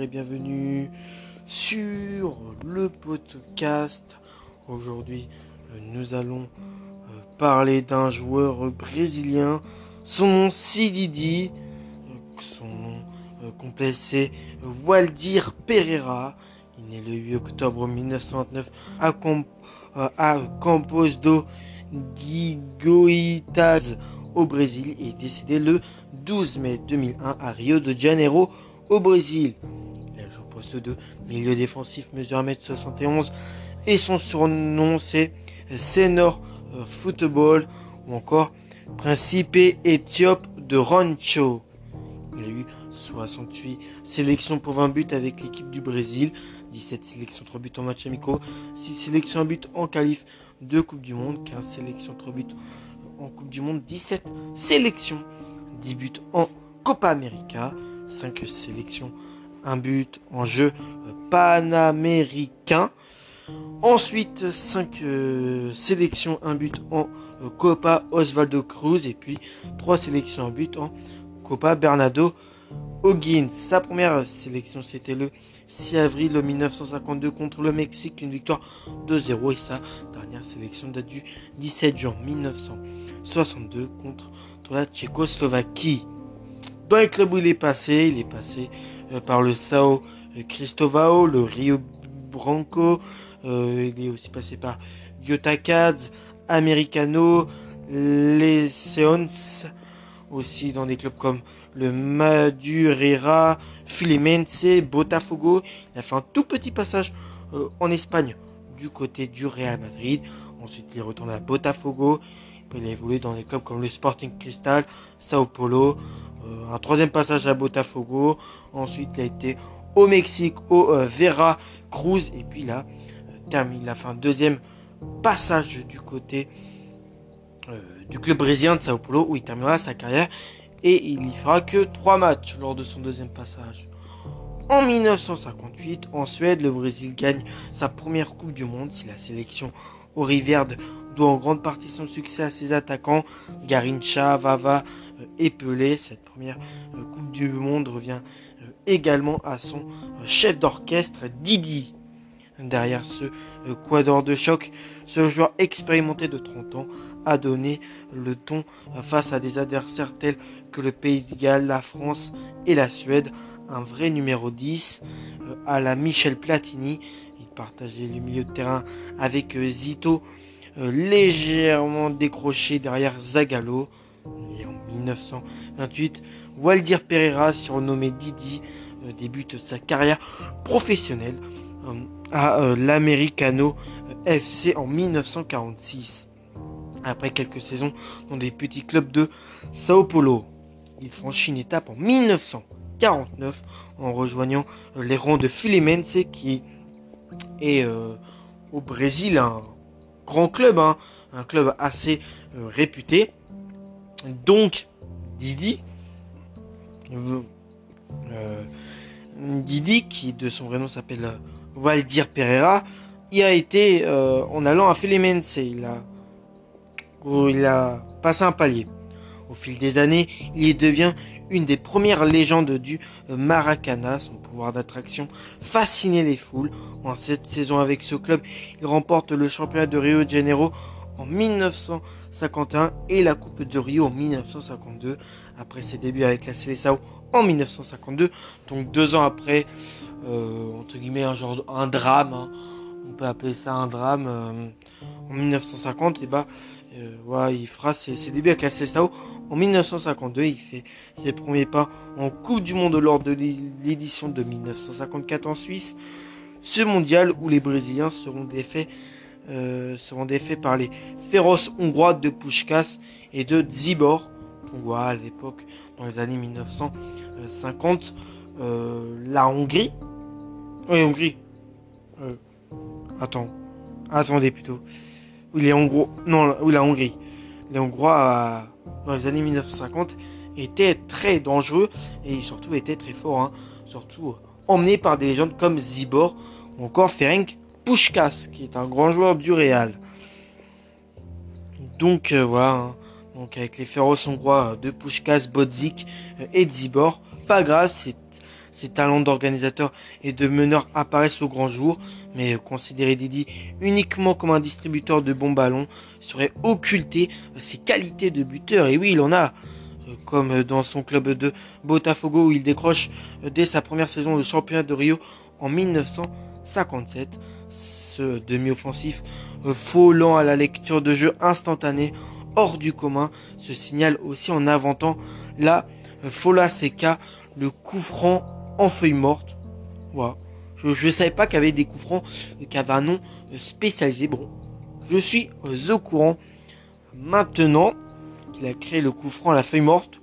et bienvenue sur le podcast. Aujourd'hui, nous allons parler d'un joueur brésilien. Son nom, c'est Didi. Son nom complet, c'est Waldir Pereira. Il est né le 8 octobre 1929 à Campos do Goytacaz au Brésil et est décédé le 12 mai 2001 à Rio de Janeiro au Brésil. Il joue au poste de milieu défensif, mesure 1m71 et son surnom c'est Senor Football ou encore Principe Éthiope de Rancho. Il a eu 68 sélections pour 20 buts avec l'équipe du Brésil, 17 sélections, 3 buts en matchs amicaux, 6 sélections, 1 but en qualif de Coupe du Monde, 15 sélections, 3 buts en Coupe du Monde, 17 sélections, 10 buts en Copa América, 5 sélections, 1 but en jeu panaméricain. Ensuite, 5 sélections, 1 but en Copa Oswaldo Cruz et puis 3 sélections, 1 but en Copa Bernardo O'Higgins. Sa première sélection, c'était le 6 avril 1952 contre le Mexique, une victoire 2-0. Et sa dernière sélection date du 17 juin 1962 contre la Tchécoslovaquie. Dans les clubs où il est passé par le Sao Cristóvão, le Rio Branco, il est aussi passé par Jotacad, Americano, les Seons, aussi dans des clubs comme le Madureira, Fluminense, Botafogo. Il a fait un tout petit passage en Espagne du côté du Real Madrid. Ensuite, il retourne à Botafogo. Il a évolué dans des clubs comme le Sporting Cristal, Sao Paulo. Un troisième passage à Botafogo. Ensuite, il a été au Mexique, au Vera Cruz. Et puis là, termine la fin. Deuxième passage du côté du club brésilien de Sao Paulo où il terminera sa carrière et il n'y fera que 3 matchs lors de son deuxième passage. En 1958, en Suède, le Brésil gagne sa première Coupe du Monde. Si la sélection auriverde doit en grande partie son succès à ses attaquants Garincha, Vava et Pelé, cette première Coupe du Monde revient également à son chef d'orchestre Didi. Derrière ce quadruple de choc, ce joueur expérimenté de 30 ans a donné le ton face à des adversaires tels que le Pays de Galles, la France et la Suède. Un vrai numéro 10 à la Michel Platini. Il partageait le milieu de terrain avec Zito, légèrement décroché derrière Zagallo. Et en 1928, Waldir Pereira, surnommé Didi, débute sa carrière professionnelle à l'Americano FC en 1946. Après quelques saisons dans des petits clubs de Sao Paulo, il franchit une étape en 1949 en rejoignant les rangs de Fluminense qui est au Brésil un grand club, un club assez réputé. Donc Didi qui de son vrai nom s'appelle Waldir Pereira, il a été en allant à Fluminense, il a passé un palier. Au fil des années, il devient une des premières légendes du Maracana. Son pouvoir d'attraction fascinait les foules. En cette saison avec ce club, il remporte le championnat de Rio de Janeiro en 1951 et la Coupe de Rio en 1952. Après ses débuts avec la Seleção en 1952, donc 2 ans après, entre guillemets un drame, on peut appeler ça un drame, en 1950, et ouais, il fera ses débuts avec la Seleção en 1952, il fait ses premiers pas en Coupe du Monde lors de l'édition de 1954 en Suisse, ce mondial où les Brésiliens seront défaits par les féroces Hongrois de Puskás et de Zibor, hongrois à l'époque, dans les années 1950, la Hongrie. Oui, Hongrie. Attendez plutôt. Oui, les Hongrois. Non, oui, la Hongrie. Les Hongrois, dans les années 1950, étaient très dangereux et surtout étaient très forts. Surtout emmenés par des légendes comme Zibor ou encore Ferenc Puskás, qui est un grand joueur du Real. Donc, voilà. Donc avec les féroces hongrois de Puskás, Bodzik et Zibor, pas grave, c'est Ses talents d'organisateur et de meneur apparaissent au grand jour, mais considérer Didi uniquement comme un distributeur de bons ballons serait occulter ses qualités de buteur, et oui il en a, comme dans son club de Botafogo où il décroche dès sa première saison le championnat de Rio en 1957. Ce demi-offensif, foulant à la lecture de jeu instantanée, hors du commun, se signale aussi en inventant la fola seca, le coup franc en feuille morte. Voilà. Je ne savais pas qu'il y avait des coups francs, qu'il y avait un nom spécialisé. Bon, je suis au courant maintenant qu'il a créé le coup franc à la feuille morte.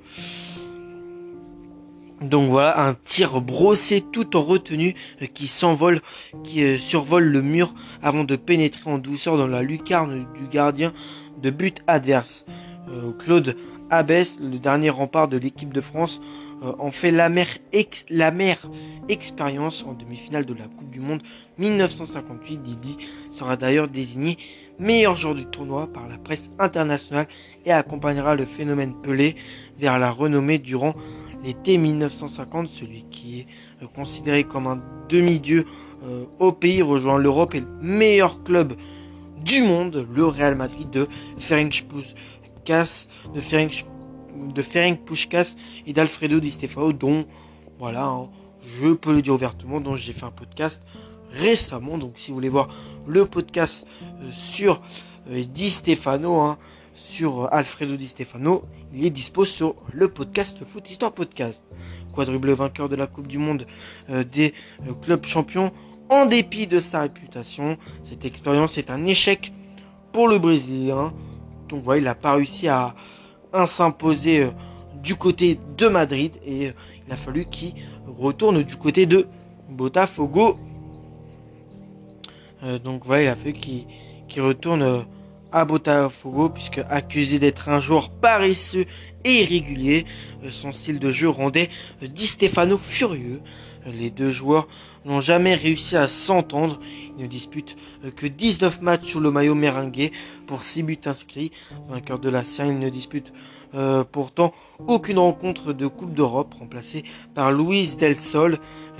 Donc voilà, un tir brossé tout en retenue qui s'envole, qui survole le mur avant de pénétrer en douceur dans la lucarne du gardien de but adverse. Claude Abès, le dernier rempart de l'équipe de France, en fait l'amère expérience en demi-finale de la Coupe du Monde 1958. Didi sera d'ailleurs désigné meilleur joueur du tournoi par la presse internationale et accompagnera le phénomène Pelé vers la renommée durant l'été 1950, celui qui est considéré comme un demi-dieu au pays, rejoint l'Europe et le meilleur club du monde, le Real Madrid de Ferenc Puskás et d'Alfredo Di Stéfano, dont, voilà, je peux le dire ouvertement, dont j'ai fait un podcast récemment. Donc si vous voulez voir le podcast sur Di Stéfano, sur Alfredo Di Stéfano, il est dispo sur le podcast Foot Histoire Podcast. Quadruple vainqueur de la Coupe du Monde des clubs champions, en dépit de sa réputation, cette expérience est un échec pour le Brésilien. Donc voilà, il n'a pas réussi à s'imposer du côté de Madrid et il a fallu qu'il retourne du côté de Botafogo. Donc voilà, il a fallu qu'il retourne à Botafogo, puisque accusé d'être un joueur paresseux et irrégulier, son style de jeu rendait Di Stéfano furieux. Les deux joueurs n'ont jamais réussi à s'entendre. Ils ne disputent que 19 matchs sous le maillot merengue pour 6 buts inscrits. Vainqueur de la Serie, ils ne disputent pourtant aucune rencontre de Coupe d'Europe, remplacé par Luis Del Sol,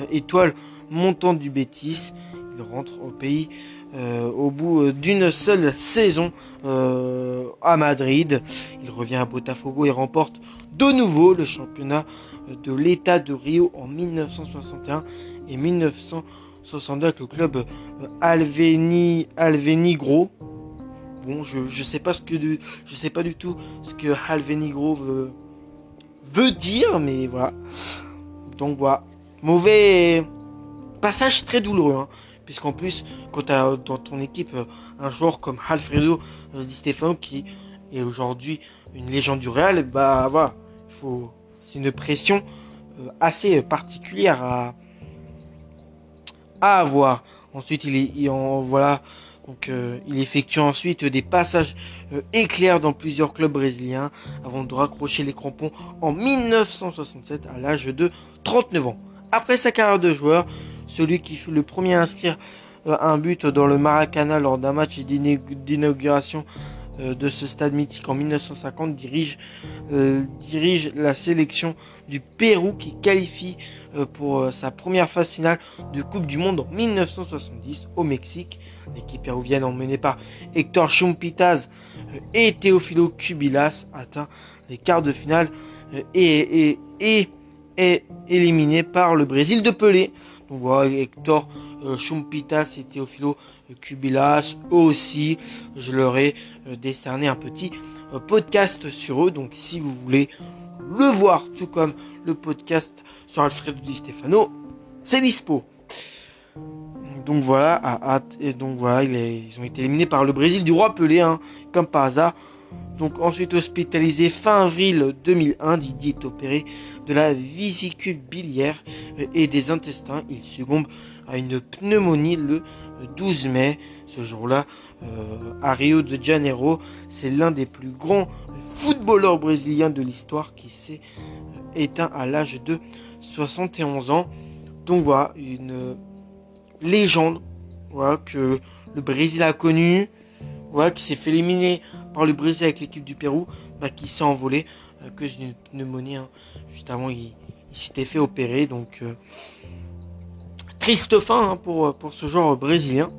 étoile montante du Betis. Il rentre au pays au bout d'une seule saison à Madrid. Il revient à Botafogo et remporte de nouveau le championnat de l'État de Rio en 1961 et 1962 avec le club Alvenigro. Bon, je sais pas du tout ce que Alvenigro veut dire, mais voilà. Donc voilà, mauvais passage très douloureux, puisqu'en plus, quand tu as dans ton équipe un joueur comme Alfredo Di Stéfano qui est aujourd'hui une légende du Real, bah voilà, c'est une pression assez particulière à avoir. Ensuite, il effectue ensuite des passages éclairs dans plusieurs clubs brésiliens avant de raccrocher les crampons en 1967 à l'âge de 39 ans. Après sa carrière de joueur, celui qui fut le premier à inscrire un but dans le Maracana lors d'un match d'inauguration de ce stade mythique en 1950 dirige la sélection du Pérou qui qualifie pour sa première phase finale de Coupe du Monde en 1970 au Mexique. L'équipe péruvienne emmenée par Hector Chumpitas et Teófilo Cubillas atteint les quarts de finale et est éliminé par le Brésil de Pelé. Donc voilà, Hector Chumpitas et Teófilo Cubillas, eux aussi, je leur ai décerné un petit podcast sur eux. Donc si vous voulez le voir, tout comme le podcast sur Alfredo Di Stéfano, c'est dispo. Donc voilà, ils ont été éliminés par le Brésil du roi Pelé, comme par hasard. Donc ensuite hospitalisé fin avril 2001, Didi est opéré de la vésicule biliaire et des intestins. Il succombe à une pneumonie le 12 mai. Ce jour-là, à Rio de Janeiro, c'est l'un des plus grands footballeurs brésiliens de l'histoire qui s'est éteint à l'âge de 71 ans. Donc voilà, une légende que le Brésil a connue, qui s'est fait éliminer par le Brésil avec l'équipe du Pérou, qui s'est envolé à cause d'une pneumonie. Juste avant, il s'était fait opérer. Donc triste fin hein, pour ce joueur brésilien.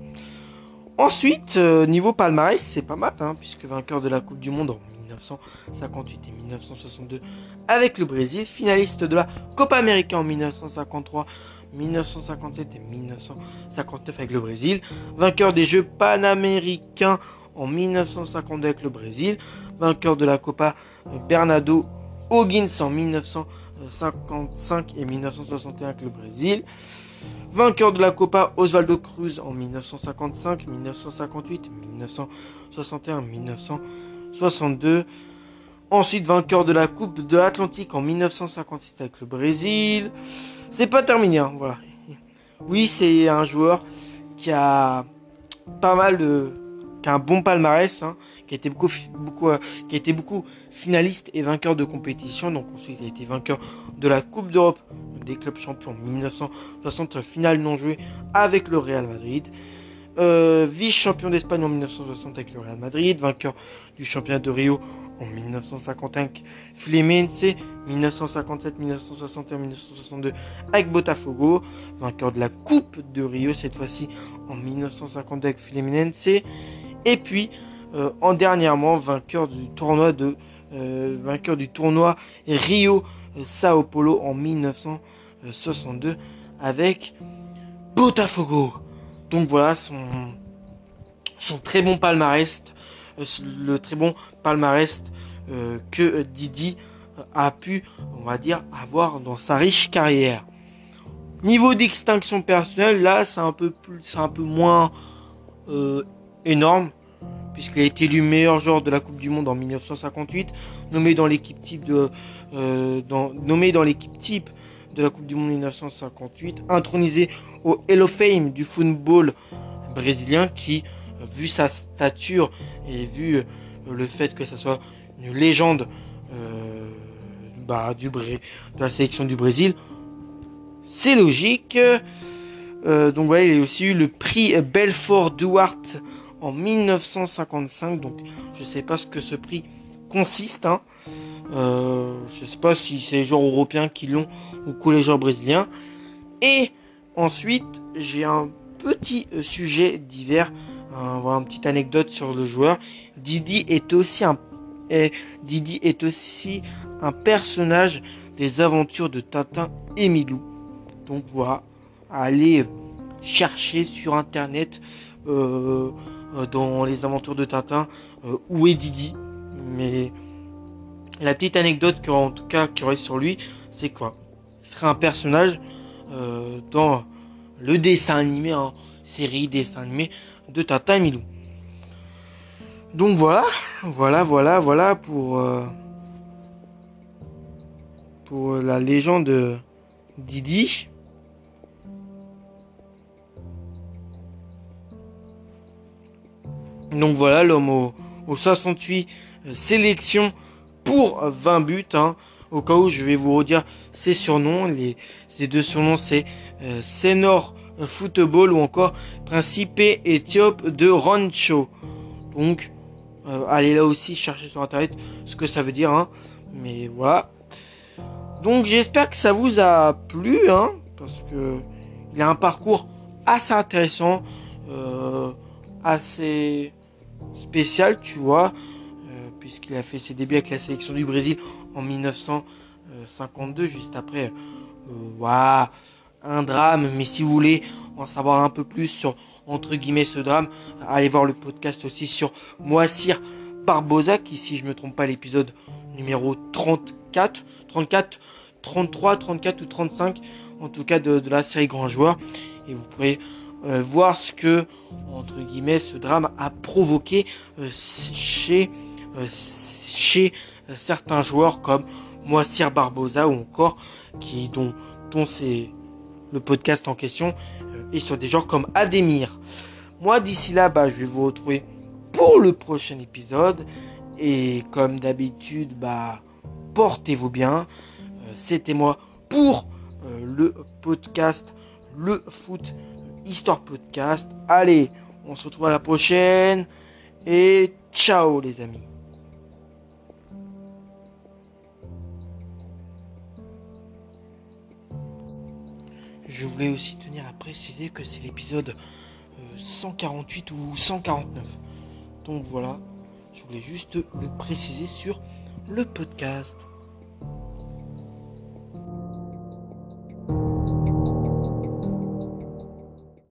Ensuite, niveau palmarès, c'est pas mal, hein, puisque vainqueur de la Coupe du Monde en 1958 et 1962 avec le Brésil, finaliste de la Copa América en 1953, 1957 et 1959 avec le Brésil, vainqueur des Jeux panaméricains en 1952 avec le Brésil, vainqueur de la Copa Bernardo O'Higgins en 1955 et 1961 avec le Brésil, vainqueur de la Copa Oswaldo Cruz en 1955, 1958, 1961, 1962. Ensuite, vainqueur de la Coupe de l'Atlantique en 1956 avec le Brésil. C'est pas terminé, hein, voilà. Oui, c'est un joueur qui a pas mal de... qui a un bon palmarès, hein, qui a été beaucoup finaliste et vainqueur de compétition. Donc ensuite, il a été vainqueur de la Coupe d'Europe des clubs champions en 1960, finale non jouée avec le Real Madrid. Vice-champion d'Espagne en 1960 avec le Real Madrid, vainqueur du championnat de Rio en 1955, Fluminense, 1957, 1961, 1962 avec Botafogo, vainqueur de la Coupe de Rio cette fois-ci en 1952 avec Fluminense, et puis en dernièrement vainqueur du tournoi Rio Sao Paulo en 1962 avec Botafogo. Donc voilà son très bon palmarès, que Didi a pu, on va dire, avoir dans sa riche carrière. Niveau d'extinction personnelle, là, c'est un peu moins énorme, puisqu'il a été élu meilleur joueur de la Coupe du Monde en 1958, nommé dans l'équipe type de la Coupe du Monde 1958, intronisé au Hall of Fame du football brésilien qui, vu sa stature et vu le fait que ça soit une légende de la sélection du Brésil, c'est logique. Donc voilà, il a aussi eu le prix Belfort Duarte en 1955. Donc je sais pas ce que ce prix consiste, hein. Je sais pas si c'est les joueurs européens qui l'ont ou que les joueurs brésiliens. Et ensuite, j'ai un petit sujet divers, une petite anecdote sur le joueur. Didi est aussi un personnage des aventures de Tintin et Milou. Donc voilà, allez chercher sur internet dans les aventures de Tintin où est Didi. Mais la petite anecdote qu'il y aurait sur lui, c'est quoi? Il serait un personnage dans le dessin animé, hein, série dessin animé de Tintin et Milou. Donc voilà pour la légende Didi. Donc voilà, l'homme aux 68 sélections pour 20 buts, hein. Au cas où je vais vous redire ses surnoms. Ces deux surnoms, c'est Senor Football ou encore Principe Éthiope de Rancho. Donc allez là aussi chercher sur internet ce que ça veut dire, hein. Mais voilà. Donc j'espère que ça vous a plu, hein, parce que il a un parcours assez intéressant, assez spécial, tu vois, puisqu'il a fait ses débuts avec la sélection du Brésil en 1952, juste après un drame. Mais si vous voulez en savoir un peu plus sur, entre guillemets, ce drame, allez voir le podcast aussi sur Moacir Barbosa, qui, si je ne me trompe pas, l'épisode numéro 34 ou 35, en tout cas de la série Grand Joueur, et vous pourrez voir ce que, entre guillemets, ce drame a provoqué chez certains joueurs comme Moacir Barbosa, ou encore dont c'est le podcast en question, et sur des joueurs comme Ademir. Moi, d'ici là, je vais vous retrouver pour le prochain épisode, et comme d'habitude, portez-vous bien. C'était moi pour le podcast, le Foot Histoire Podcast. Allez, on se retrouve à la prochaine, et ciao les amis. Je voulais aussi tenir à préciser que c'est l'épisode 148 ou 149. Donc voilà, je voulais juste le préciser sur le podcast.